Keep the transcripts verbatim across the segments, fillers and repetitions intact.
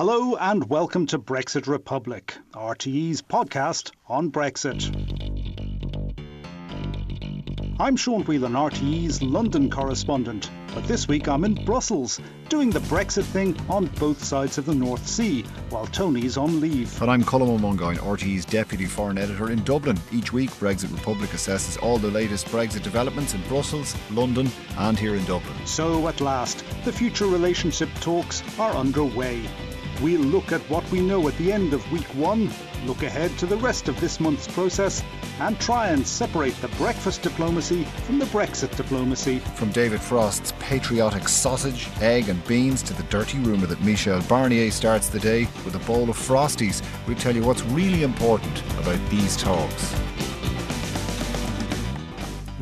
Hello and welcome to Brexit Republic, R T E's podcast on Brexit. I'm Sean Whelan, R T E's London correspondent, but this week I'm in Brussels, doing the Brexit thing on both sides of the North Sea, while Tony's on leave. And I'm Colm O'Mongain, R T E's Deputy Foreign Editor in Dublin. Each week, Brexit Republic assesses all the latest Brexit developments in Brussels, London and here in Dublin. So at last, the future relationship talks are underway. We'll look at what we know at the end of week one, look ahead to the rest of this month's process, and try and separate the breakfast diplomacy from the Brexit diplomacy. From David Frost's patriotic sausage, egg and beans to the dirty rumour that Michel Barnier starts the day with a bowl of Frosties, we'll tell you what's really important about these talks.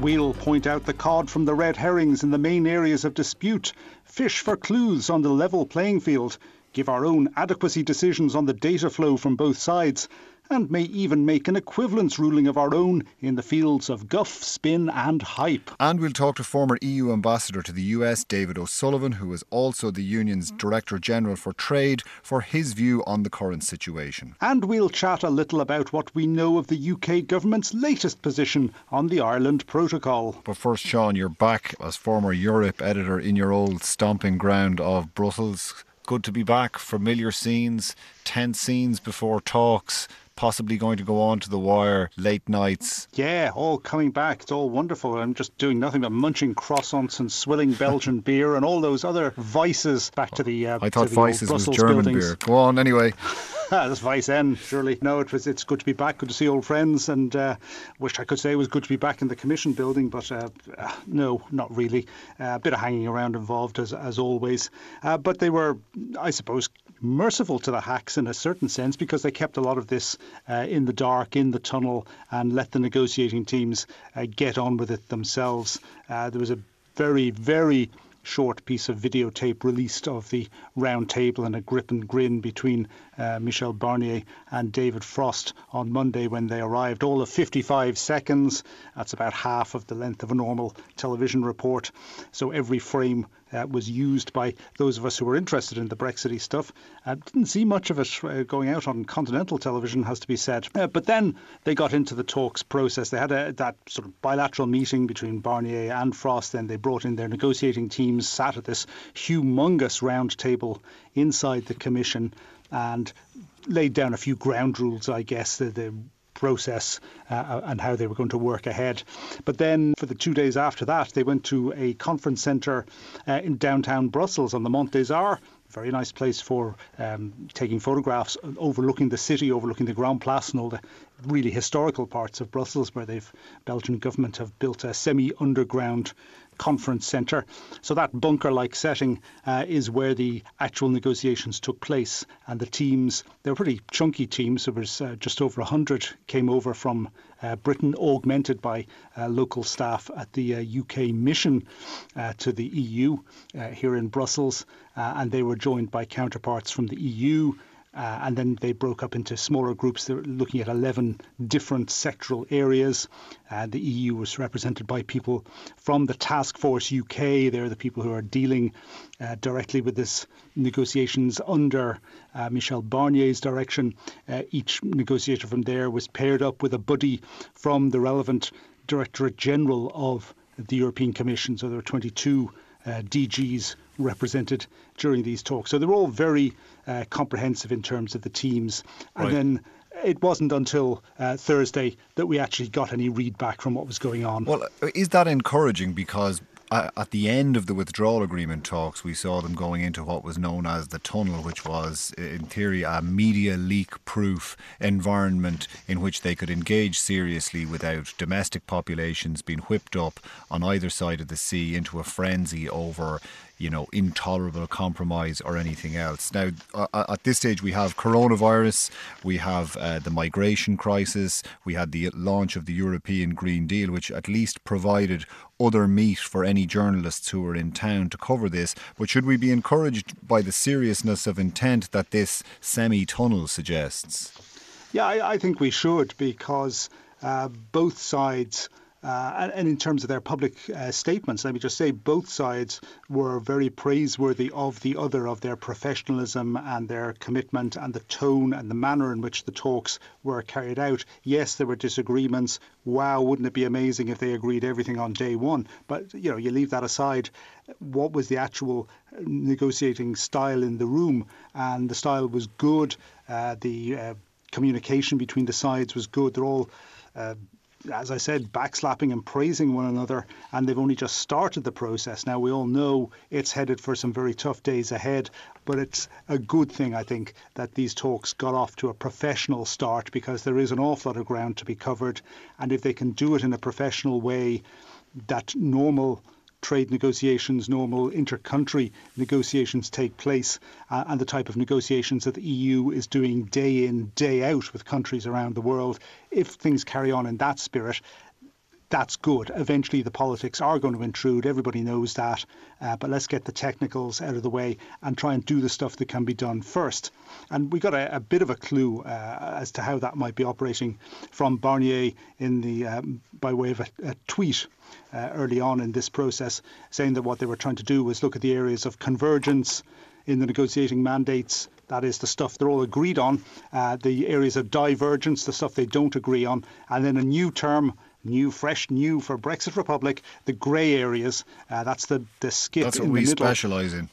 We'll point out the cod from the red herrings in the main areas of dispute, fish for clues on the level playing field, give our own adequacy decisions on the data flow from both sides, and may even make an equivalence ruling of our own in the fields of guff, spin and hype. And we'll talk to former E U ambassador to the U S, David O'Sullivan, who is also the union's Director General for Trade, for his view on the current situation. And we'll chat a little about what we know of the U K government's latest position on the Ireland Protocol. But first, Sean, you're back as former Europe editor in your old stomping ground of Brussels. Good to be back. Familiar scenes, tense scenes before talks, possibly going to go on to the wire, late nights. Yeah, all coming back. It's all wonderful. I'm just doing nothing but munching croissants and swilling Belgian beer and all those other vices back to the uh, I thought vices was German buildings. Beer. Go on, anyway. That's Vice N, surely. No, it was, it's good to be back, good to see old friends, and uh, wish I could say it was good to be back in the Commission building, but uh, uh, no, not really. Uh, a bit of hanging around involved, as, as always. Uh, but they were, I suppose, merciful to the hacks in a certain sense, because they kept a lot of this uh, in the dark, in the tunnel, and let the negotiating teams uh, get on with it themselves. Uh, there was a very, very short piece of videotape released of the round table and a grip and grin between uh, Michel Barnier and David Frost on Monday when they arrived. All of fifty-five seconds. That's about half of the length of a normal television report. So every frame uh, was used by those of us who were interested in the Brexit-y stuff. Uh, didn't see much of it uh, going out on continental television, has to be said. Uh, but then they got into the talks process. They had a, that sort of bilateral meeting between Barnier and Frost. Then they brought in their negotiating team, sat at this humongous round table inside the Commission and laid down a few ground rules, I guess, the, the process uh, and how they were going to work ahead. But then for the two days after that, they went to a conference centre uh, in downtown Brussels on the Mont des Arts. Very nice place for um, taking photographs, overlooking the city, overlooking the Grand Place and all the really historical parts of Brussels where they've, Belgian government have built a semi-underground conference centre. So that bunker-like setting uh, is where the actual negotiations took place. And the teams, they were pretty chunky teams. There was uh, just over one hundred came over from uh, Britain, augmented by uh, local staff at the uh, U K mission uh, to the E U uh, here in Brussels. Uh, and they were joined by counterparts from the E U. Uh, and then they broke up into smaller groups. They were looking at eleven different sectoral areas. Uh, the E U was represented by people from the Task Force U K. They're the people who are dealing uh, directly with this negotiations under uh, Michel Barnier's direction. Uh, each negotiator from there was paired up with a buddy from the relevant Directorate General of the European Commission. So there were twenty-two Uh, D Gs represented during these talks. So they were all very uh, comprehensive in terms of the teams. And right. then it wasn't until uh, Thursday that we actually got any read back from what was going on. Well, is that encouraging? Because uh, at the end of the withdrawal agreement talks, we saw them going into what was known as the tunnel, which was, in theory, a media leak-proof environment in which they could engage seriously without domestic populations being whipped up on either side of the sea into a frenzy over, you know, intolerable compromise or anything else. Now, uh, at this stage, we have coronavirus, we have uh, the migration crisis, we had the launch of the European Green Deal, which at least provided other meat for any journalists who were in town to cover this. But should we be encouraged by the seriousness of intent that this semi-tunnel suggests? Yeah, I, I think we should, because uh, both sides Uh, and, and in terms of their public uh, statements, let me just say both sides were very praiseworthy of the other, of their professionalism and their commitment and the tone and the manner in which the talks were carried out. Yes, there were disagreements. Wow, wouldn't it be amazing if they agreed everything on day one? But, you know, you leave that aside. What was the actual negotiating style in the room? And the style was good. Uh, the uh, communication between the sides was good. They're all... Uh, as I said, backslapping and praising one another, and they've only just started the process. Now, we all know it's headed for some very tough days ahead, but it's a good thing, I think, that these talks got off to a professional start, because there is an awful lot of ground to be covered. And if they can do it in a professional way, that normal trade negotiations, normal inter-country negotiations take place, uh, and the type of negotiations that the E U is doing day in, day out with countries around the world. If things carry on in that spirit, that's good. Eventually the politics are going to intrude. Everybody knows that. Uh, but let's get the technicals out of the way and try and do the stuff that can be done first. And we got a, a bit of a clue uh, as to how that might be operating from Barnier in the um, by way of a, a tweet uh, early on in this process, saying that what they were trying to do was look at the areas of convergence in the negotiating mandates. That is the stuff they're all agreed on, uh, the areas of divergence, the stuff they don't agree on, and then a new term, new, fresh, new for Brexit Republic, the grey areas. Uh, that's the, the skip in the middle. That's what we specialise in.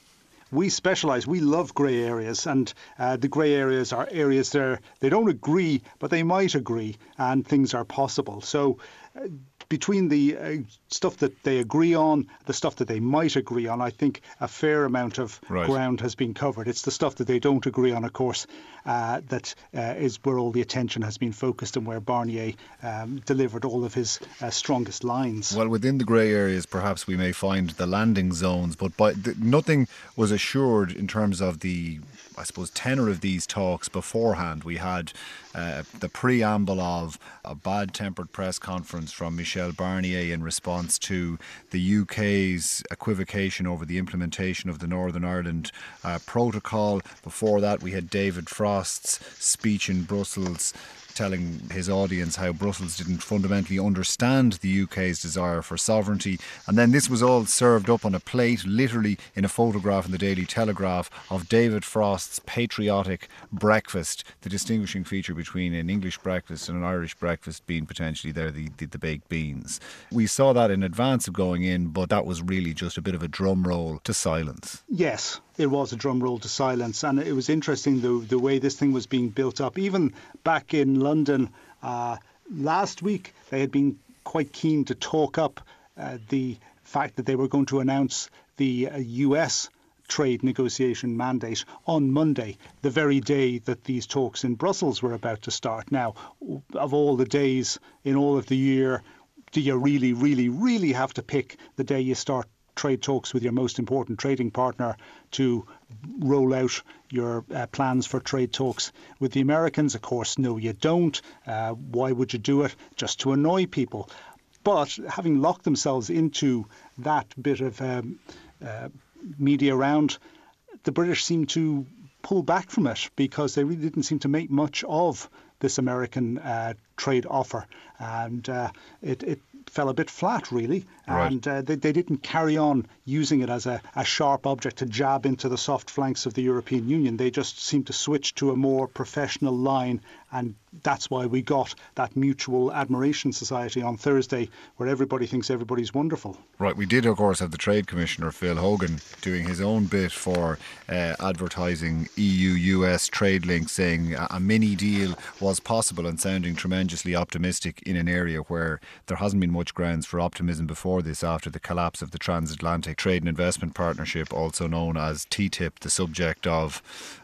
We specialise. We love grey areas, and uh, the grey areas are areas there they don't agree, but they might agree, and things are possible. So uh, between the uh, stuff that they agree on, the stuff that they might agree on, I think a fair amount of right. ground has been covered. It's the stuff that they don't agree on, of course, uh, that uh, is where all the attention has been focused and where Barnier um, delivered all of his uh, strongest lines. Well, within the grey areas, perhaps we may find the landing zones, but by th- nothing was assured in terms of the, I suppose, tenor of these talks beforehand. We had uh, the preamble of a bad-tempered press conference from Michel Michel Barnier in response to the U K's equivocation over the implementation of the Northern Ireland uh, Protocol. Before that, we had David Frost's speech in Brussels, telling his audience how Brussels didn't fundamentally understand the U K's desire for sovereignty. And then this was all served up on a plate, literally in a photograph in the Daily Telegraph of David Frost's patriotic breakfast, the distinguishing feature between an English breakfast and an Irish breakfast being potentially there, the, the, the baked beans. We saw that in advance of going in, but that was really just a bit of a drum roll to silence. Yes, it was a drum roll to silence. And it was interesting, the, the way this thing was being built up. Even back in London uh, last week, they had been quite keen to talk up uh, the fact that they were going to announce the uh, U S trade negotiation mandate on Monday, the very day that these talks in Brussels were about to start. Now, of all the days in all of the year, do you really, really, really have to pick the day you start trade talks with your most important trading partner to roll out your uh, plans for trade talks with the Americans? Of course, no, you don't. Uh, why would you do it? Just to annoy people. But having locked themselves into that bit of um, uh, media round, the British seem to pull back from it because they really didn't seem to make much of this American uh, trade offer. And uh, it... it fell a bit flat, really, right. and uh, they, they didn't carry on using it as a, a sharp object to jab into the soft flanks of the European Union. They just seemed to switch to a more professional line, and that's why we got that mutual admiration society on Thursday, where everybody thinks everybody's wonderful. Right, we did, of course, have the Trade Commissioner, Phil Hogan, doing his own bit for uh, advertising E U U S trade links, saying a mini deal was possible and sounding tremendously optimistic in an area where there hasn't been much grounds for optimism before this, after the collapse of the Transatlantic Trade and Investment Partnership, also known as T T I P, the subject of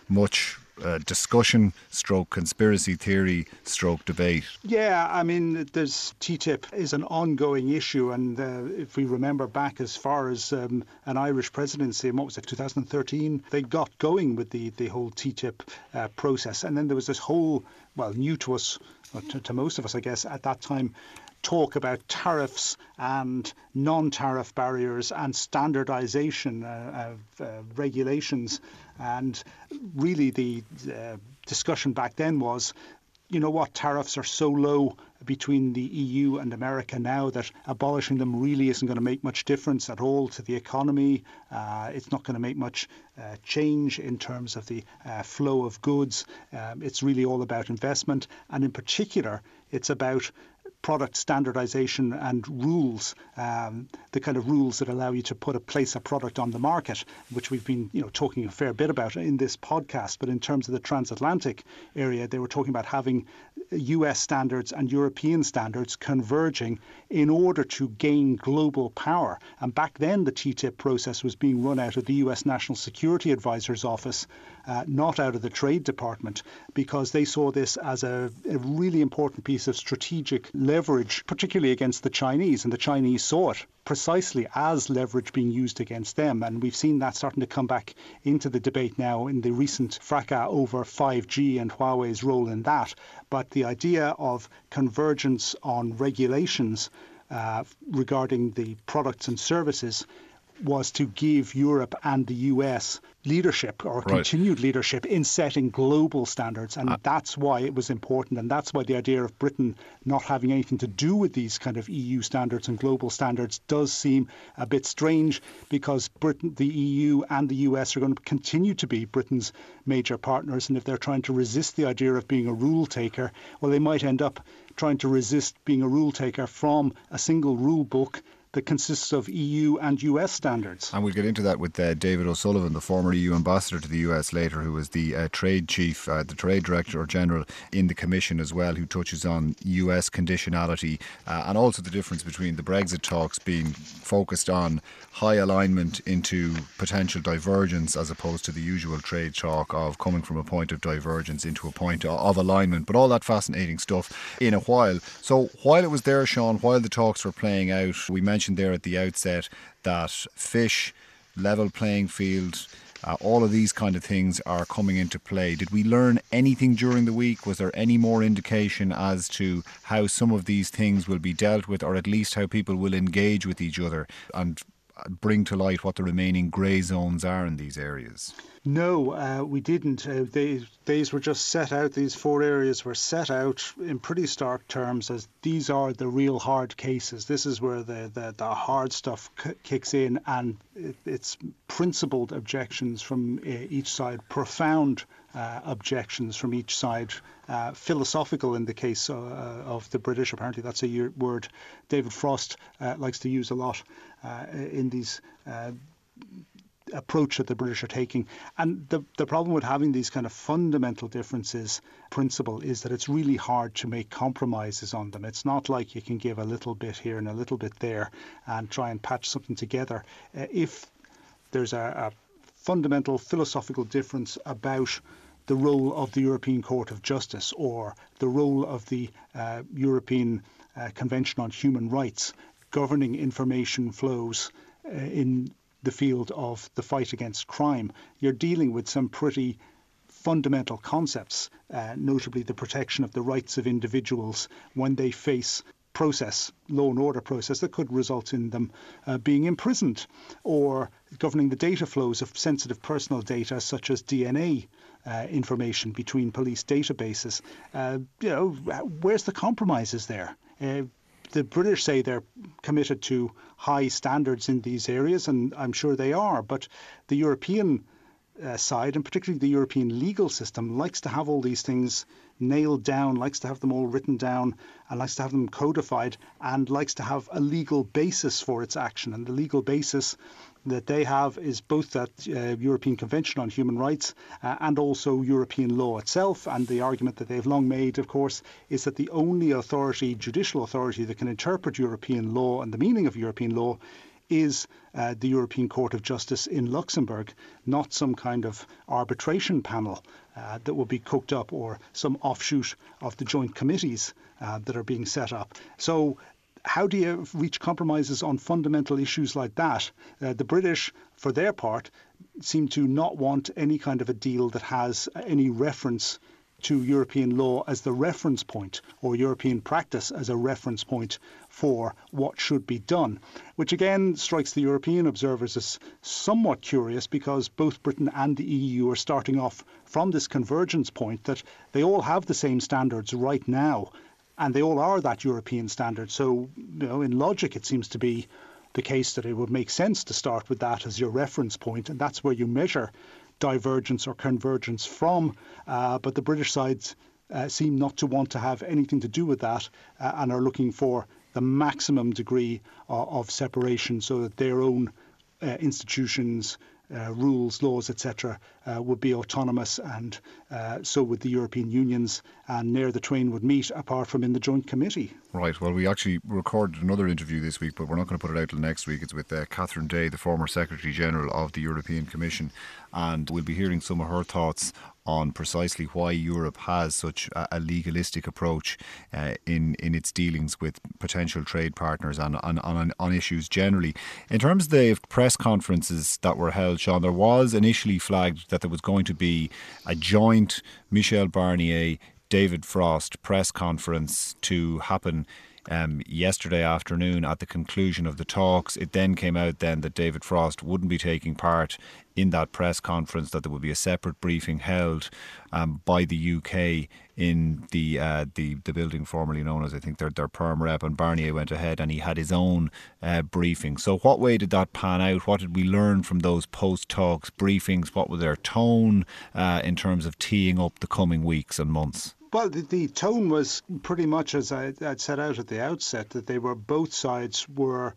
much uh, discussion, stroke conspiracy theory, stroke debate. Yeah, I mean, this T T I P is an ongoing issue, and uh, if we remember back as far as um, an Irish presidency, what was it, two thousand thirteen, they got going with the, the whole T T I P uh, process. And then there was this whole, well, new to us, or to, to most of us, I guess, at that time, talk about tariffs and non-tariff barriers and standardization uh, of uh, regulations. And really the uh, discussion back then was, you know what, tariffs are so low between the E U and America now that abolishing them really isn't going to make much difference at all to the economy. Uh, it's not going to make much uh, change in terms of the uh, flow of goods. Um, it's really all about investment, and in particular, it's about product standardization and rules, um, the kind of rules that allow you to put a place a product on the market, which we've been you know, talking a fair bit about in this podcast. But in terms of the transatlantic area, they were talking about having U S standards and European standards converging in order to gain global power. And back then, the T T I P process was being run out of the U S National Security Advisor's office, uh, not out of the Trade Department, because they saw this as a, a really important piece of strategic leverage, particularly against the Chinese, and the Chinese saw it precisely as leverage being used against them. And we've seen that starting to come back into the debate now in the recent fracas over five G and Huawei's role in that. But the idea of convergence on regulations uh, regarding the products and services was to give Europe and the U S leadership or right. continued leadership in setting global standards. And uh, that's why it was important. And that's why the idea of Britain not having anything to do with these kind of E U standards and global standards does seem a bit strange, because Britain, the E U and the U S are going to continue to be Britain's major partners. And if they're trying to resist the idea of being a rule taker, well, they might end up trying to resist being a rule taker from a single rule book that consists of E U and U S standards. And we'll get into that with uh, David O'Sullivan, the former E U ambassador to the U S later, who was the uh, trade chief, uh, the trade director general in the commission as well, who touches on U S conditionality uh, and also the difference between the Brexit talks being focused on high alignment into potential divergence, as opposed to the usual trade talk of coming from a point of divergence into a point of alignment. But all that fascinating stuff in a while. So while it was there, Sean, while the talks were playing out, we mentioned there at the outset that fish, level playing field, uh, all of these kind of things are coming into play. Did we learn anything during the week? Was there any more indication as to how some of these things will be dealt with, or at least how people will engage with each other and bring to light what the remaining grey zones are in these areas? No, uh, we didn't. Uh, they, these were just set out, these four areas were set out in pretty stark terms as these are the real hard cases. This is where the, the, the hard stuff c- kicks in, and it, it's principled objections from uh, each side, profound uh, objections from each side, uh, philosophical in the case uh, of the British. Apparently that's a word David Frost uh, likes to use a lot uh, in these uh, approach that the British are taking. And the the problem with having these kind of fundamental differences, principle, is that it's really hard to make compromises on them. It's not like you can give a little bit here and a little bit there and try and patch something together. Uh, if there's a, a fundamental philosophical difference about the role of the European Court of Justice or the role of the uh, European uh, Convention on Human Rights governing information flows uh, in the field of the fight against crime, you're dealing with some pretty fundamental concepts, uh, notably the protection of the rights of individuals when they face process, law and order process, that could result in them uh, being imprisoned, or governing the data flows of sensitive personal data such as D N A uh, information between police databases. Uh, you know, where's the compromises there? Uh, The British say they're committed to high standards in these areas, and I'm sure they are, but the European uh, side, and particularly the European legal system, likes to have all these things nailed down, likes to have them all written down, and likes to have them codified, and likes to have a legal basis for its action. And the legal basis that they have is both that uh, European Convention on Human Rights uh, and also European law itself. And the argument that they've long made, of course, is that the only authority, judicial authority, that can interpret European law and the meaning of European law is uh, the European Court of Justice in Luxembourg, not some kind of arbitration panel uh, that will be cooked up, or some offshoot of the joint committees uh, that are being set up. So how do you reach compromises on fundamental issues like that? Uh, the British, for their part, seem to not want any kind of a deal that has any reference to European law as the reference point, or European practice as a reference point for what should be done, which again strikes the European observers as somewhat curious, because both Britain and the E U are starting off from this convergence point that they all have the same standards right now, and they all are that European standard. So, you know, in logic, it seems to be the case that it would make sense to start with that as your reference point, and that's where you measure divergence or convergence from. Uh, but the British side uh, seem not to want to have anything to do with that uh, and are looking for the maximum degree uh, of separation so that their own uh, institutions, uh, rules, laws, et cetera, uh, would be autonomous, and uh, so would the European Union's, and ne'er the twain would meet apart from in the Joint Committee. Right. Well, we actually recorded another interview this week, but we're not going to put it out till next week. It's with uh, Catherine Day, the former Secretary-General of the European Commission, and we'll be hearing some of her thoughts on precisely why Europe has such a legalistic approach uh, in in its dealings with potential trade partners and on, on, on issues generally. In terms of the press conferences that were held, Sean, there was initially flagged that there was going to be a joint Michel Barnier, David Frost press conference to happen Um, yesterday afternoon at the conclusion of the talks. It then came out then that David Frost wouldn't be taking part in that press conference, that there would be a separate briefing held um, by the U K in the, uh, the the building formerly known as, I think, their, their Perm Rep, and Barnier went ahead and he had his own uh, briefing. So what way did that pan out? What did we learn from those post-talks briefings? What was their tone uh, in terms of teeing up the coming weeks and months? Well, the, the tone was pretty much as I, I'd set out at the outset, that they were, both sides were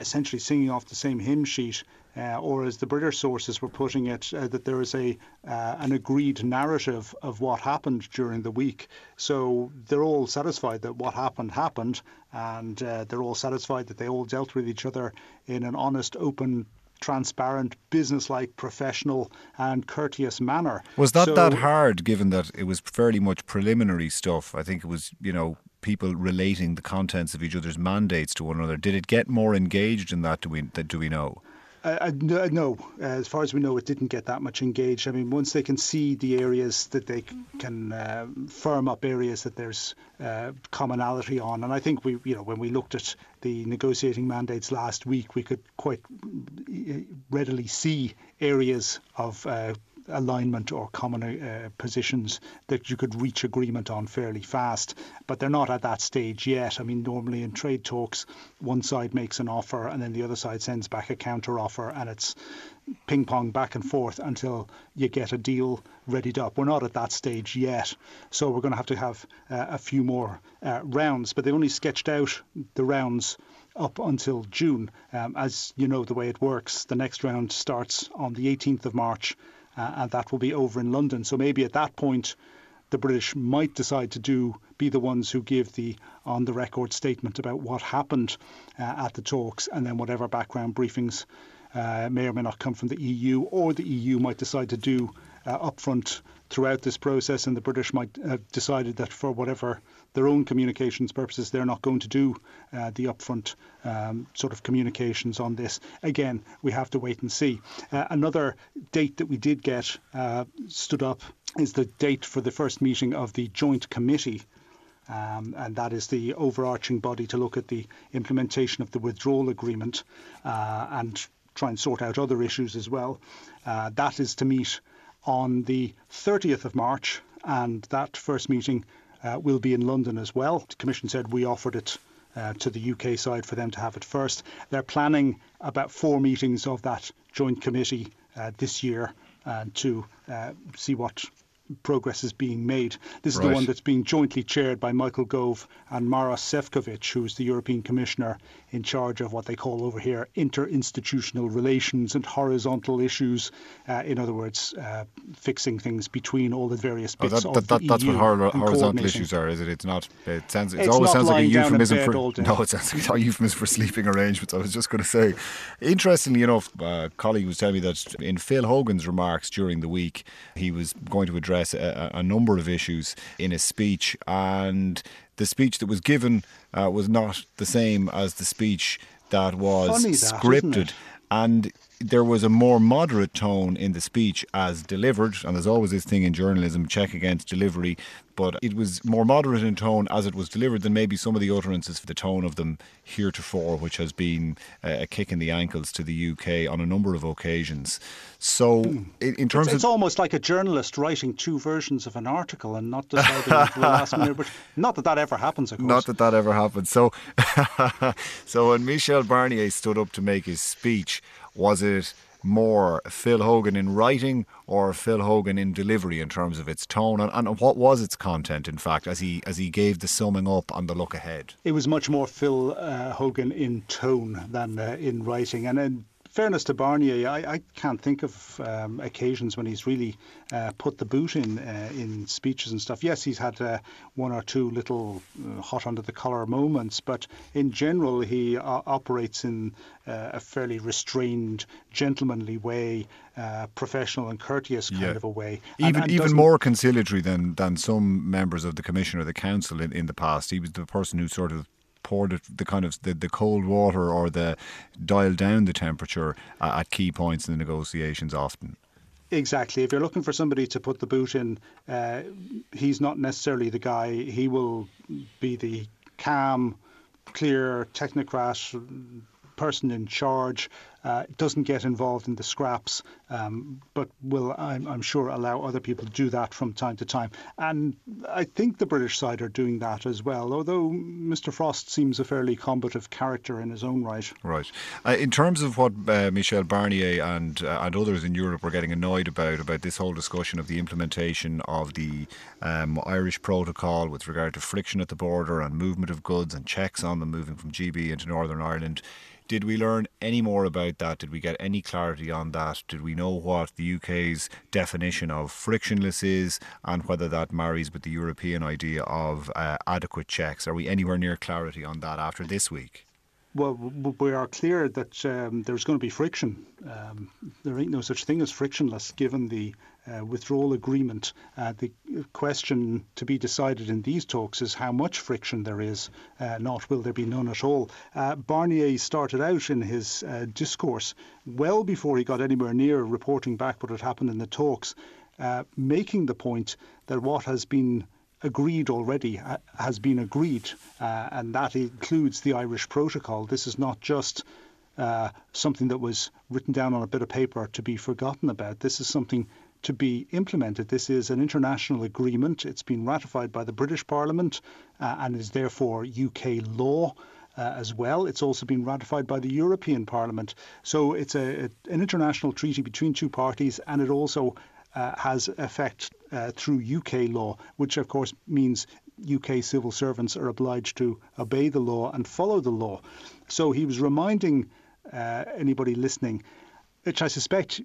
essentially singing off the same hymn sheet, uh, or as the British sources were putting it, uh, that there is a uh, an agreed narrative of what happened during the week. So they're all satisfied that what happened happened, and uh, they're all satisfied that they all dealt with each other in an honest, open, transparent, business-like, professional and courteous manner. Was that so, that hard, given that it was fairly much preliminary stuff? I think it was, you know, people relating the contents of each other's mandates to one another. Did it get more engaged in that, do we, do we know? Uh, no, as far as we know, it didn't get that much engaged. I mean, once they can see the areas that they can uh, firm up, areas that there's uh, commonality on, and I think we, you know, when we looked at the negotiating mandates last week, we could quite readily see areas of uh, alignment or common uh, positions that you could reach agreement on fairly fast, but they're not at that stage yet. I mean, normally in trade talks, one side makes an offer and then the other side sends back a counter offer, and it's ping pong back and forth until you get a deal readied up. We're not at that stage yet, so we're going to have to have uh, a few more uh, rounds, but they only sketched out the rounds up until June. Um, as you know, the way it works, the next round starts on the eighteenth of March, Uh, and that will be over in London. So maybe at that point, the British might decide to do be the ones who give the on-the-record statement about what happened uh, at the talks, and then whatever background briefings uh, may or may not come from the E U, or the E U might decide to do uh, up front throughout this process, and the British might have decided that for whatever their own communications purposes, they're not going to do uh, the upfront um, sort of communications on this. Again, we have to wait and see. Uh, another date that we did get uh, stood up is the date for the first meeting of the Joint Committee, um, and that is the overarching body to look at the implementation of the withdrawal agreement uh, and try and sort out other issues as well. Uh, that is to meet on the thirtieth of March, and that first meeting Uh, will be in London as well. The Commission said we offered it uh, to the U K side for them to have it first. They're planning about four meetings of that joint committee uh, this year uh, to uh, see what progress is being made. This is right. The one that's being jointly chaired by Michael Gove and Mara Sefcovic, who is the European Commissioner in charge of what they call over here interinstitutional relations and horizontal issues. Uh, in other words, uh, fixing things between all the various bits oh, that, that, of that, the that's E U. That's what hor- horizontal issues are, is it? It's not. It sounds. It always sounds like a euphemism for no. It sounds like a euphemism for sleeping arrangements. I was just going to say. Interestingly enough, a colleague was telling me that in Phil Hogan's remarks during the week, he was going to address A, a number of issues in his speech, and the speech that was given uh, was not the same as the speech that was Funny that, scripted. And there was a more moderate tone in the speech as delivered, and there's always this thing in journalism, check against delivery, but it was more moderate in tone as it was delivered than maybe some of the utterances for the tone of them heretofore, which has been a kick in the ankles to the U K on a number of occasions. So mm. in terms it's, it's of... It's almost like a journalist writing two versions of an article and not deciding until the last minute. But not that that ever happens, of course. Not that that ever happens. So, so when Michel Barnier stood up to make his speech, was it more Phil Hogan in writing or Phil Hogan in delivery in terms of its tone? And, and what was its content, in fact, as he as he gave the summing up on the look ahead? It was much more Phil uh, Hogan in tone than uh, in writing. And in fairness to Barnier, I, I can't think of um, occasions when he's really uh, put the boot in uh, in speeches and stuff. Yes, he's had uh, one or two little uh, hot under the collar moments, but in general he uh, operates in Uh, a fairly restrained, gentlemanly way, uh, professional and courteous kind yeah. of a way. And, even and even more conciliatory than, than some members of the Commission or the Council in, in the past. He was the person who sort of poured the kind of the, the cold water or the dialed down the temperature uh, at key points in the negotiations often. Exactly. If you're looking for somebody to put the boot in, uh, he's not necessarily the guy. He will be the calm, clear technocrat person in charge, uh, doesn't get involved in the scraps, um, but will, I'm, I'm sure, allow other people to do that from time to time. And I think the British side are doing that as well, although Mister Frost seems a fairly combative character in his own right. Right. Uh, in terms of what uh, Michel Barnier and, uh, and others in Europe were getting annoyed about, about this whole discussion of the implementation of the um, Irish protocol with regard to friction at the border and movement of goods and checks on them moving from G B into Northern Ireland, did we learn any more about that? Did we get any clarity on that? Did we know what the U K's definition of frictionless is and whether that marries with the European idea of uh, adequate checks? Are we anywhere near clarity on that after this week? Well, we are clear that um, there's going to be friction. Um, there ain't no such thing as frictionless given the uh, withdrawal agreement. Uh, the question to be decided in these talks is how much friction there is, uh, not will there be none at all. Uh, Barnier started out in his uh, discourse, well before he got anywhere near reporting back what had happened in the talks, uh, making the point that what has been agreed already uh, has been agreed, uh, and that includes the Irish protocol. This is not just uh, something that was written down on a bit of paper to be forgotten about. This is something to be implemented. This is an international agreement. It's been ratified by the British Parliament uh, and is therefore U K law uh, as well. It's also been ratified by the European Parliament. So it's a, a, an international treaty between two parties, and it also Uh, has effect uh, through U K law, which of course means U K civil servants are obliged to obey the law and follow the law. So he was reminding uh, anybody listening, which I suspect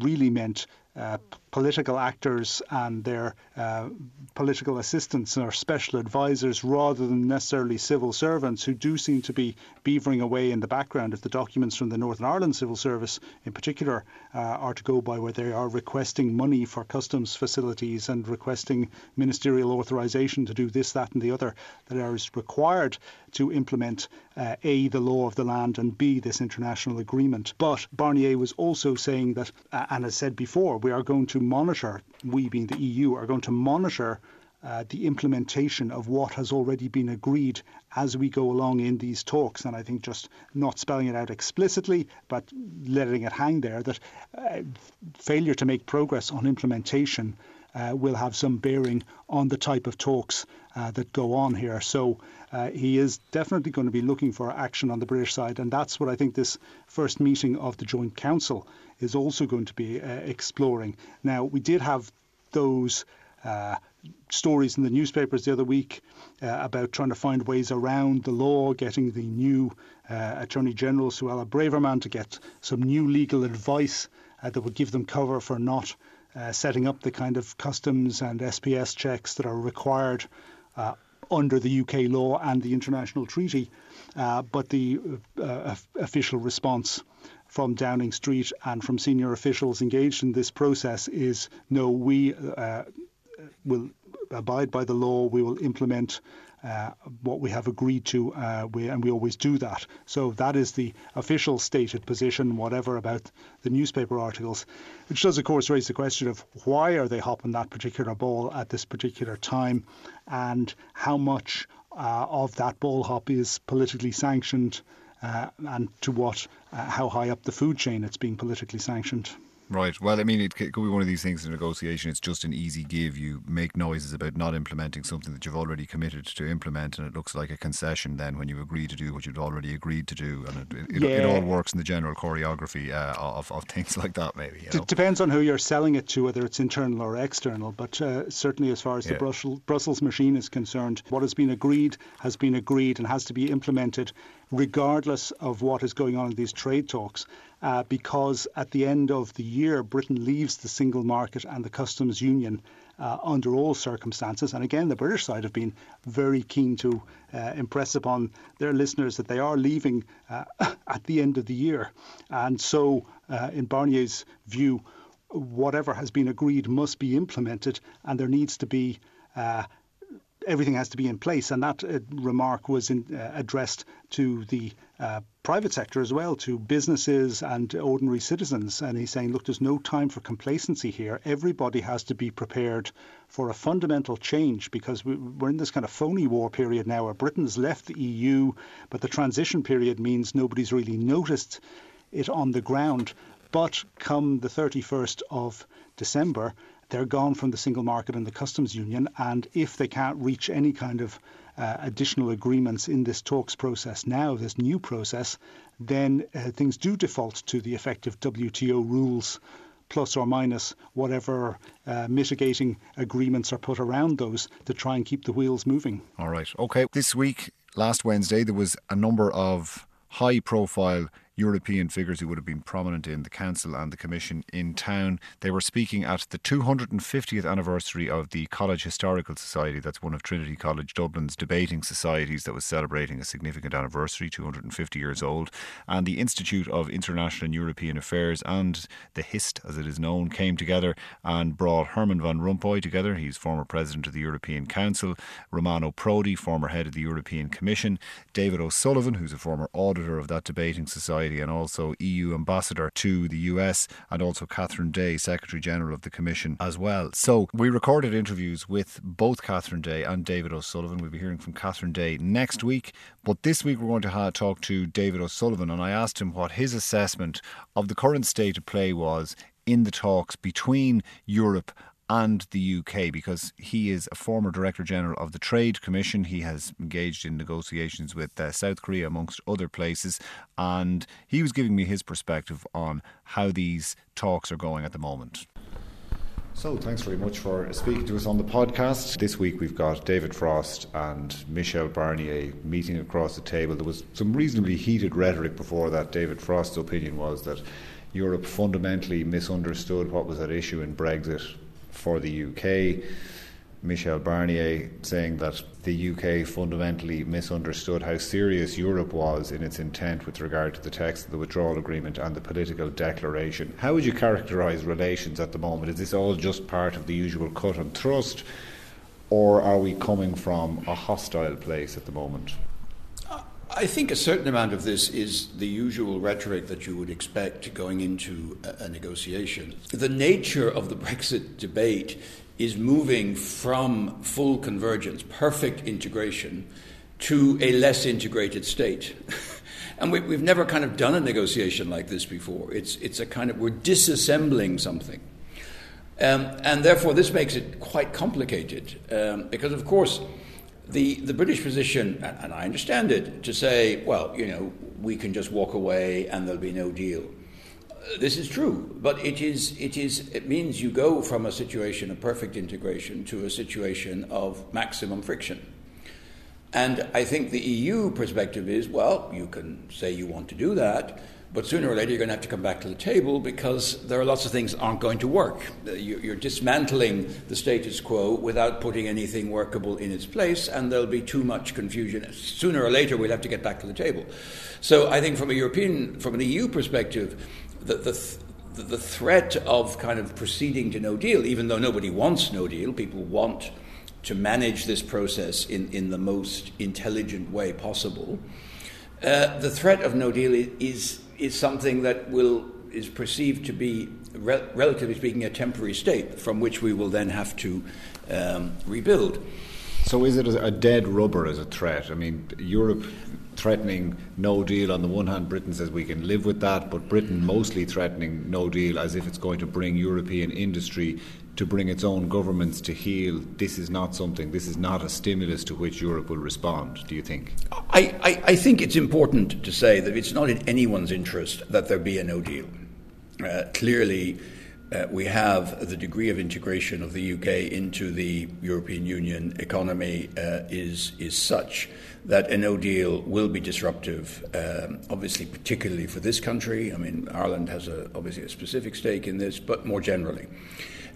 really meant uh, political actors and their uh, political assistants or special advisors rather than necessarily civil servants, who do seem to be beavering away in the background if the documents from the Northern Ireland Civil Service in particular uh, are to go by, where they are requesting money for customs facilities and requesting ministerial authorisation to do this, that and the other that is required to implement uh, A, the law of the land, and B, this international agreement. But Barnier was also saying that, uh, and as said before, we are going to monitor, we being the E U, are going to monitor uh, the implementation of what has already been agreed as we go along in these talks. And I think just not spelling it out explicitly, but letting it hang there, that uh, failure to make progress on implementation uh, will have some bearing on the type of talks uh, that go on here. So uh, he is definitely going to be looking for action on the British side. And that's what I think this first meeting of the Joint Council is also going to be uh, exploring. Now, we did have those uh, stories in the newspapers the other week uh, about trying to find ways around the law, getting the new uh, Attorney General, Suella Braverman, to get some new legal advice uh, that would give them cover for not uh, setting up the kind of customs and S P S checks that are required uh, under the U K law and the international treaty. Uh, but the uh, official response from Downing Street and from senior officials engaged in this process is, no, we uh, will abide by the law, we will implement uh, what we have agreed to, uh, we, and we always do that. So that is the official stated position, whatever about the newspaper articles, which does, of course, raise the question of why are they hopping that particular ball at this particular time, and how much uh, of that ball hop is politically sanctioned, uh, and to what, uh, how high up the food chain it's being politically sanctioned. Right. Well, I mean, it could be one of these things in negotiation. It's just an easy give. You make noises about not implementing something that you've already committed to implement, and it looks like a concession then when you agree to do what you'd already agreed to do. And it, it, yeah. it all works in the general choreography uh, of, of things like that, maybe. You know? It depends on who you're selling it to, whether it's internal or external. But uh, certainly as far as yeah. the Brussels, Brussels machine is concerned, what has been agreed has been agreed and has to be implemented regardless of what is going on in these trade talks. Uh, because at the end of the year, Britain leaves the single market and the customs union uh, under all circumstances. And again, the British side have been very keen to uh, impress upon their listeners that they are leaving uh, at the end of the year. And so, uh, in Barnier's view, whatever has been agreed must be implemented, and there needs to be uh, everything has to be in place. And that uh, remark was in, uh, addressed to the uh, private sector as well, to businesses and ordinary citizens. And he's saying, look, there's no time for complacency here. Everybody has to be prepared for a fundamental change, because we, we're in this kind of phony war period now where Britain's left the E U, but the transition period means nobody's really noticed it on the ground. But come the thirty-first of December, they're gone from the single market and the customs union, and if they can't reach any kind of uh, additional agreements in this talks process now, this new process, then uh, things do default to the effective W T O rules, plus or minus whatever uh, mitigating agreements are put around those to try and keep the wheels moving. All right. OK. This week, last Wednesday, there was a number of high-profile European figures who would have been prominent in the Council and the Commission in town. They were speaking at the two hundred fiftieth anniversary of the College Historical Society. That's one of Trinity College Dublin's debating societies that was celebrating a significant anniversary, two hundred fifty years old. And the Institute of International and European Affairs and the HIST, as it is known, came together and brought Herman van Rompuy together. He's former president of the European Council. Romano Prodi, former head of the European Commission. David O'Sullivan, who's a former auditor of that debating society, and also E U ambassador to the U S, and also Catherine Day, Secretary General of the Commission as well. So we recorded interviews with both Catherine Day and David O'Sullivan. We'll be hearing from Catherine Day next week, but this week we're going to ha- talk to David O'Sullivan, and I asked him what his assessment of the current state of play was in the talks between Europe and the U K, because he is a former Director General of the Trade Commission. He has engaged in negotiations with uh, South Korea, amongst other places, and he was giving me his perspective on how these talks are going at the moment. So thanks very much for speaking to us on the podcast. This week we've got David Frost and Michel Barnier meeting across the table. There was some reasonably heated rhetoric before that. David Frost's opinion was that Europe fundamentally misunderstood what was at issue in Brexit for the U K. Michel Barnier saying that the U K fundamentally misunderstood how serious Europe was in its intent with regard to the text of the withdrawal agreement and the political declaration. How would you characterise relations at the moment? Is this all just part of the usual cut and thrust, or are we coming from a hostile place at the moment? I think a certain amount of this is the usual rhetoric that you would expect going into a negotiation. The nature of the Brexit debate is moving from full convergence, perfect integration, to a less integrated state. And we, we've never kind of done a negotiation like this before. It's, it's a kind of, we're disassembling something. Um, and therefore this makes it quite complicated, um, because of course, The the British position, and I understand it, to say, well, you know, we can just walk away and there'll be no deal. This is true, but it is it is it means you go from a situation of perfect integration to a situation of maximum friction. And I think the E U perspective is, well, you can say you want to do that, but sooner or later you're going to have to come back to the table, because there are lots of things that aren't going to work. You're dismantling the status quo without putting anything workable in its place, and there'll be too much confusion. Sooner or later we'll have to get back to the table. So I think from a European, from an E U perspective, the, the, the threat of kind of proceeding to no deal, even though nobody wants no deal, people want to manage this process in, in the most intelligent way possible. Uh, the threat of no deal is is something that will is perceived to be, re- relatively speaking, a temporary state from which we will then have to um, rebuild. So is it a dead rubber as a threat? I mean, Europe threatening no deal on the one hand, Britain says we can live with that, but Britain mostly threatening no deal as if it's going to bring European industry to bring its own governments to heel. This is not something, this is not a stimulus to which Europe will respond, do you think? I, I, I think it's important to say that it's not in anyone's interest that there be a no deal. Uh, clearly, uh, we have the degree of integration of the U K into the European Union economy uh, is is such that a no deal will be disruptive, um, obviously, particularly for this country. I mean, Ireland has a, obviously a specific stake in this, but more generally.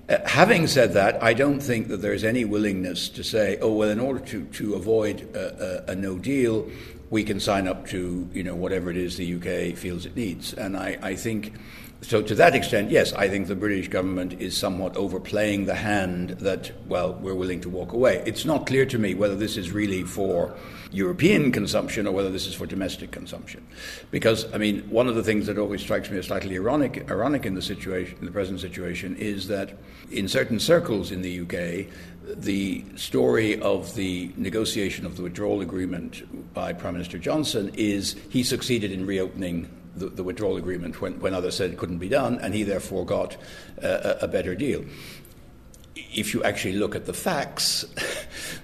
Uh, having said that, I don't think that there is any willingness to say, oh, well, in order to, to avoid a, a, a no deal, we can sign up to, you know, whatever it is the U K feels it needs. And I, I think, so to that extent, yes, I think the British government is somewhat overplaying the hand that, well, we're willing to walk away. It's not clear to me whether this is really for European consumption or whether this is for domestic consumption. Because, I mean, one of the things that always strikes me as slightly ironic ironic in the situation, in the present situation, is that in certain circles in the U K, the story of the negotiation of the withdrawal agreement by Prime Minister Johnson is he succeeded in reopening the, the withdrawal agreement when, when others said it couldn't be done, and he therefore got uh, a better deal. If you actually look at the facts,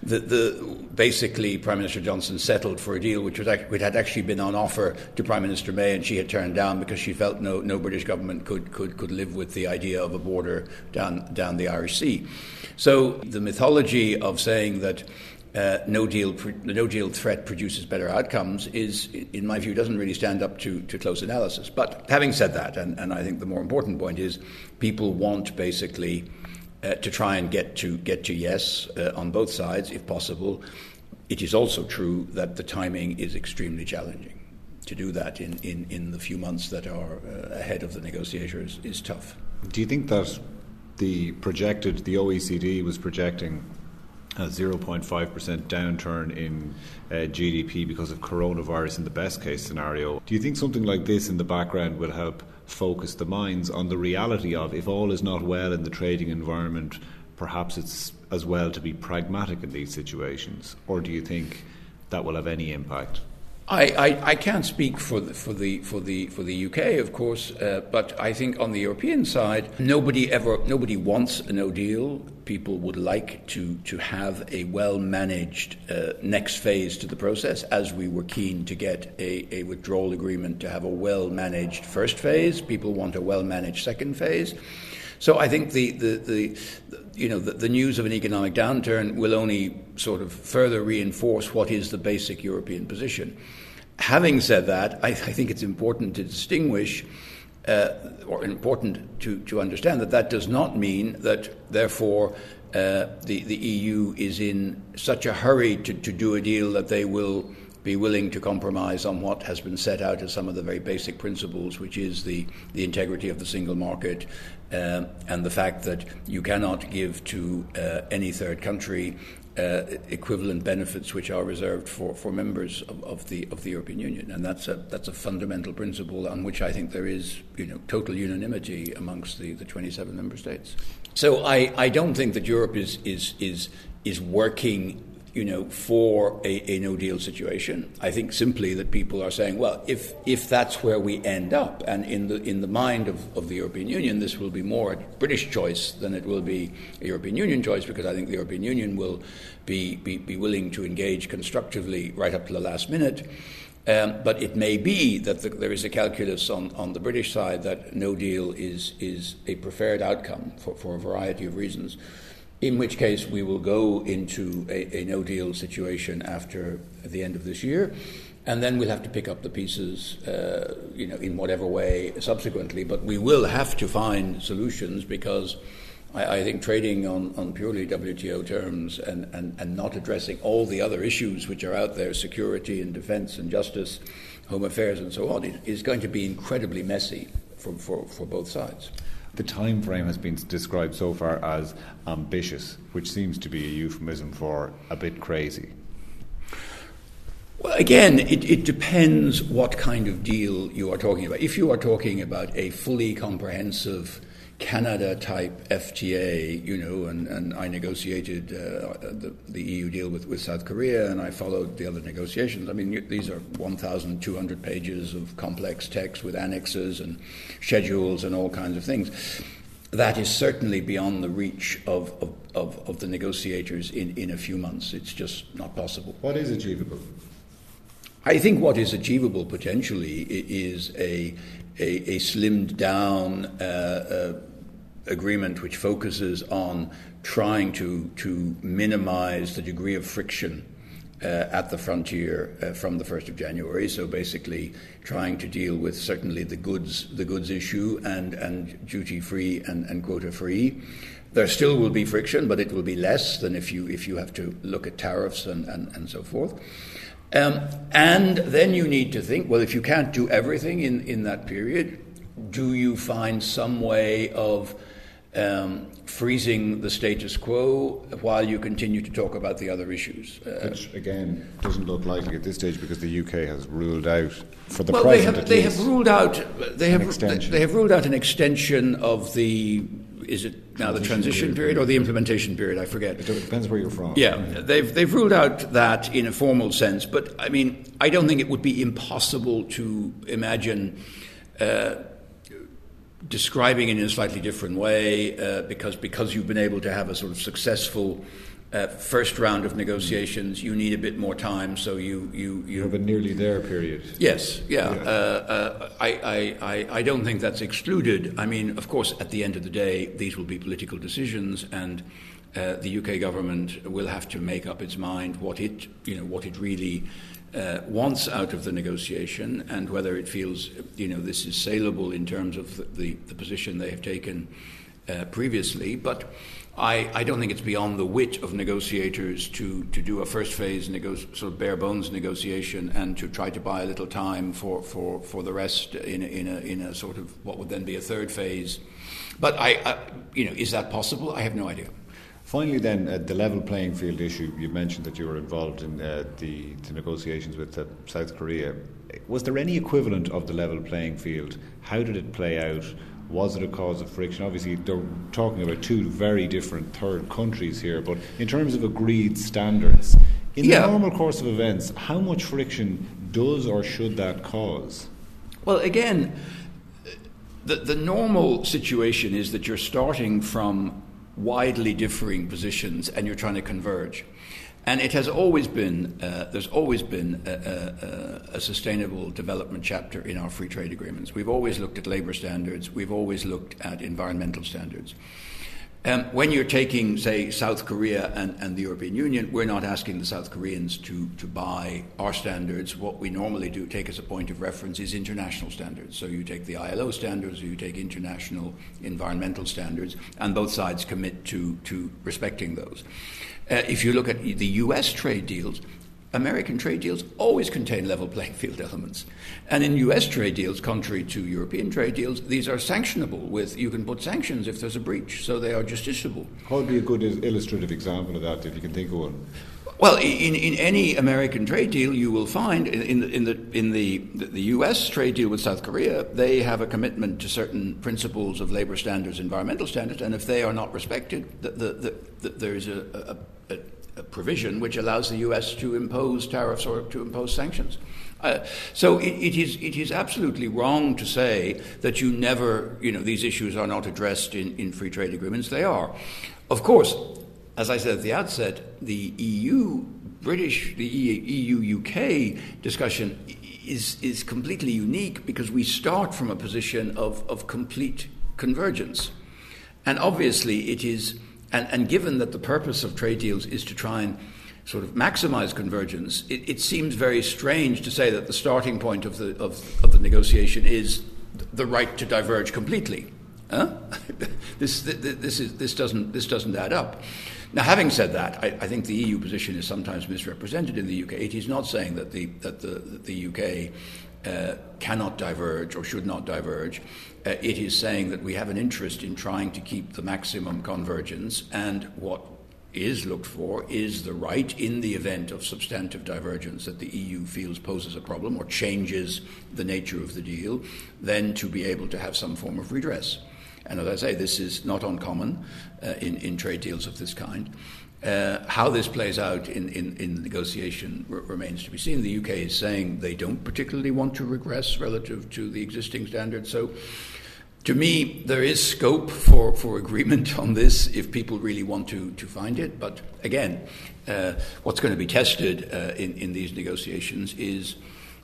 the, the, basically Prime Minister Johnson settled for a deal which, was, which had actually been on offer to Prime Minister May, and she had turned down because she felt no, no British government could, could, could live with the idea of a border down, down the Irish Sea. So the mythology of saying that Uh, no deal, the no deal threat produces better outcomes is, in my view, doesn't really stand up to, to close analysis. But having said that, and, and I think the more important point is, people want basically uh, to try and get to get to yes uh, on both sides, if possible. It is also true that the timing is extremely challenging. To do that in, in, in the few months that are uh, ahead of the negotiators is tough. Do you think that the projected, the O E C D was projecting a zero point five percent downturn in uh, G D P because of coronavirus in the best case scenario? Do you think something like this in the background will help focus the minds on the reality of, if all is not well in the trading environment, perhaps it's as well to be pragmatic in these situations? Or do you think that will have any impact? I, I, I can't speak for the, for the for the for the U K, of course, uh, but I think on the European side, nobody ever nobody wants a no deal. People would like to to have a well managed uh, next phase to the process, as we were keen to get a, a withdrawal agreement to have a well managed first phase. People want a well managed second phase. So I think the, the, the you know the, the news of an economic downturn will only sort of further reinforce what is the basic European position. Having said that, I, I think it's important to distinguish, uh, or important to, to understand that that does not mean that therefore uh, the the E U is in such a hurry to, to do a deal that they will be willing to compromise on what has been set out as some of the very basic principles, which is the, the integrity of the single market uh, and the fact that you cannot give to uh, any third country uh, equivalent benefits which are reserved for, for members of, of the of the European Union. And that's a that's a fundamental principle on which I think there is, you know, total unanimity amongst the, the twenty-seven member states. So I, I don't think that Europe is is is is working you know, for a, a no-deal situation. I think simply that people are saying, well, if if that's where we end up, and in the in the mind of, of the European Union, this will be more a British choice than it will be a European Union choice, because I think the European Union will be, be, be willing to engage constructively right up to the last minute. Um, but it may be that the, there is a calculus on, on the British side that no deal is, is a preferred outcome for, for a variety of reasons. In which case we will go into a, a no-deal situation after the end of this year, and then we'll have to pick up the pieces, uh, you know, in whatever way subsequently. But we will have to find solutions, because I, I think trading on, on purely W T O terms and, and, and not addressing all the other issues which are out there, security and defence and justice, home affairs and so on, is going to be incredibly messy for, for, for both sides. The time frame has been described so far as ambitious, which seems to be a euphemism for a bit crazy. Well, again, it, it depends what kind of deal you are talking about. If you are talking about a fully comprehensive Canada-type F T A, you know, and, and I negotiated uh, the, the E U deal with, with South Korea, and I followed the other negotiations. I mean, these are one thousand two hundred pages of complex text with annexes and schedules and all kinds of things. That is certainly beyond the reach of, of, of, of the negotiators in, in a few months. It's just not possible. What is achievable? I think what is achievable potentially is a a, a slimmed down uh, uh, agreement which focuses on trying to to minimize the degree of friction uh, at the frontier uh, from the first of January. So basically, trying to deal with certainly the goods the goods issue and and duty free and, and quota free. There still will be friction, but it will be less than if you if you have to look at tariffs and, and, and so forth. Um, and then you need to think, well, if you can't do everything in, in that period, do you find some way of um, freezing the status quo while you continue to talk about the other issues? Uh, Which, again, doesn't look likely at this stage because the U K has ruled out, for the well, present at least. Well, they have ruled out. They have an extension. They have ruled out an extension of the. Is it now the transition period or the implementation period? I forget. It depends where you're from. Yeah, they've they've ruled out that in a formal sense. But, I mean, I don't think it would be impossible to imagine uh, describing it in a slightly different way uh, because because you've been able to have a sort of successful uh, first round of negotiations. You need a bit more time, so you... You, you, you have a nearly there period. Yes, yeah. yeah. Uh, uh, I, I, I don't think that's excluded. I mean, of course, at the end of the day, these will be political decisions, and uh, the U K government will have to make up its mind what it, you know, what it really uh, wants out of the negotiation, and whether it feels, you know, this is saleable in terms of the, the, the position they have taken uh, previously. But... I, I don't think it's beyond the wit of negotiators to, to do a first phase nego- sort of bare bones negotiation and to try to buy a little time for, for, for the rest in a, in a in a sort of what would then be a third phase. But I, I you know, is that possible? I have no idea. Finally, then, uh, the level playing field issue. You mentioned that you were involved in uh, the, the negotiations with uh, South Korea. Was there any equivalent of the level playing field? How did it play out? Was it a cause of friction? Obviously, they're talking about two very different third countries here, but in terms of agreed standards, in yeah. the normal course of events, how much friction does or should that cause? Well, again, the, the normal situation is that you're starting from widely differing positions and you're trying to converge. And it has always been, uh, there's always been a, a, a sustainable development chapter in our free trade agreements. We've always looked at labour standards. We've always looked at environmental standards. Um, when you're taking, say, South Korea and, and the European Union, we're not asking the South Koreans to, to buy our standards. What we normally do take as a point of reference is international standards. So you take the I L O standards or you take international environmental standards, and both sides commit to, to respecting those. Uh, if you look at the U S trade deals, American trade deals always contain level playing field elements. And in U S trade deals, contrary to European trade deals, these are sanctionable. With you can put sanctions if there's a breach, so they are justiciable. What would be a good illustrative example of that, if you can think of one? Well, in, in any American trade deal, you will find in the, in the in the the U S trade deal with South Korea, they have a commitment to certain principles of labor standards, environmental standards, and if they are not respected, the, the, the, the, there is a, a, a A provision which allows the U S to impose tariffs or to impose sanctions. Uh, so it, it is it is absolutely wrong to say that you never, you know, these issues are not addressed in, in free trade agreements. They are. Of course, as I said at the outset, the E U, British, the E U U K discussion is is completely unique because we start from a position of, of complete convergence. And obviously it is... And, and given that the purpose of trade deals is to try and sort of maximize convergence, it, it seems very strange to say that the starting point of the of, of the negotiation is the right to diverge completely. Huh? this this is this doesn't this doesn't add up. Now, having said that, I, I think the E U position is sometimes misrepresented in the U K. It is not saying that the that the that the U K uh, cannot diverge or should not diverge. uh, it is saying that we have an interest in trying to keep the maximum convergence, and what is looked for is the right, in the event of substantive divergence that the E U feels poses a problem or changes the nature of the deal, then to be able to have some form of redress. And as I say, this is not uncommon uh, in, in trade deals of this kind. Uh, how this plays out in, in, in negotiation r- remains to be seen. The U K is saying they don't particularly want to regress relative to the existing standards. So, to me, there is scope for, for agreement on this if people really want to, to find it. But again, uh, what's going to be tested uh, in, in these negotiations is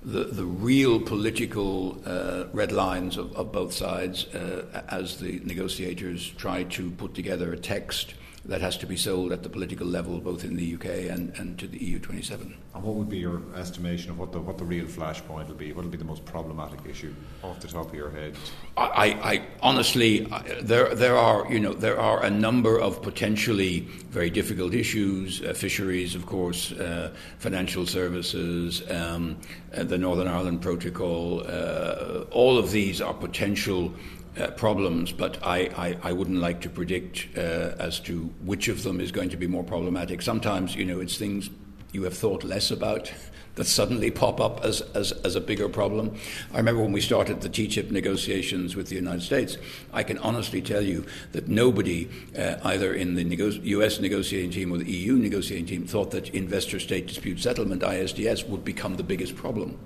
the, the real political uh, red lines of, of both sides uh, as the negotiators try to put together a text that has to be sold at the political level, both in the U K and, and to the E U twenty-seven. And what would be your estimation of what the what the real flashpoint will be? What will be the most problematic issue off the top of your head? I, I honestly, I, there there are you know there are a number of potentially very difficult issues: uh, fisheries, of course, uh, financial services, um, the Northern Ireland Protocol. Uh, all of these are potential Uh, problems, but I, I, I wouldn't like to predict uh, as to which of them is going to be more problematic. Sometimes, you know, it's things you have thought less about that suddenly pop up as, as, as a bigger problem. I remember when we started the T T I P negotiations with the United States, I can honestly tell you that nobody, uh, either in the nego- U S negotiating team or the E U negotiating team, thought that investor-state dispute settlement, I S D S, would become the biggest problem.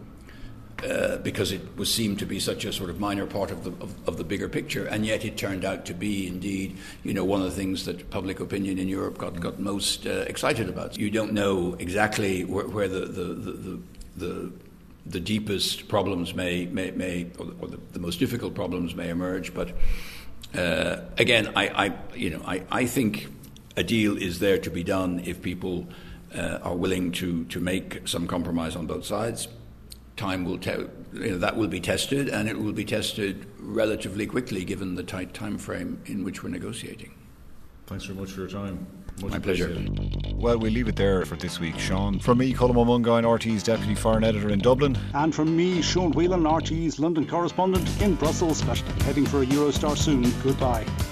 Uh, because it was seen to be such a sort of minor part of the of, of the bigger picture, and yet it turned out to be indeed, you know, one of the things that public opinion in Europe got got most uh, excited about. You don't know exactly where, where the, the, the, the the deepest problems may may, may or, or the, the most difficult problems may emerge. But uh, again, I, I you know I, I think a deal is there to be done if people uh, are willing to to make some compromise on both sides. Time will tell. You know, that will be tested, and it will be tested relatively quickly, given the tight time frame in which we're negotiating. Thanks very much for your time. Much My pleasure. Well, we'll leave it there for this week, Sean. From me, Colm O'Mongain, R T E's Deputy Foreign Editor in Dublin. And from me, Sean Whelan, R T E's London Correspondent in Brussels. Heading for a Eurostar soon. Goodbye.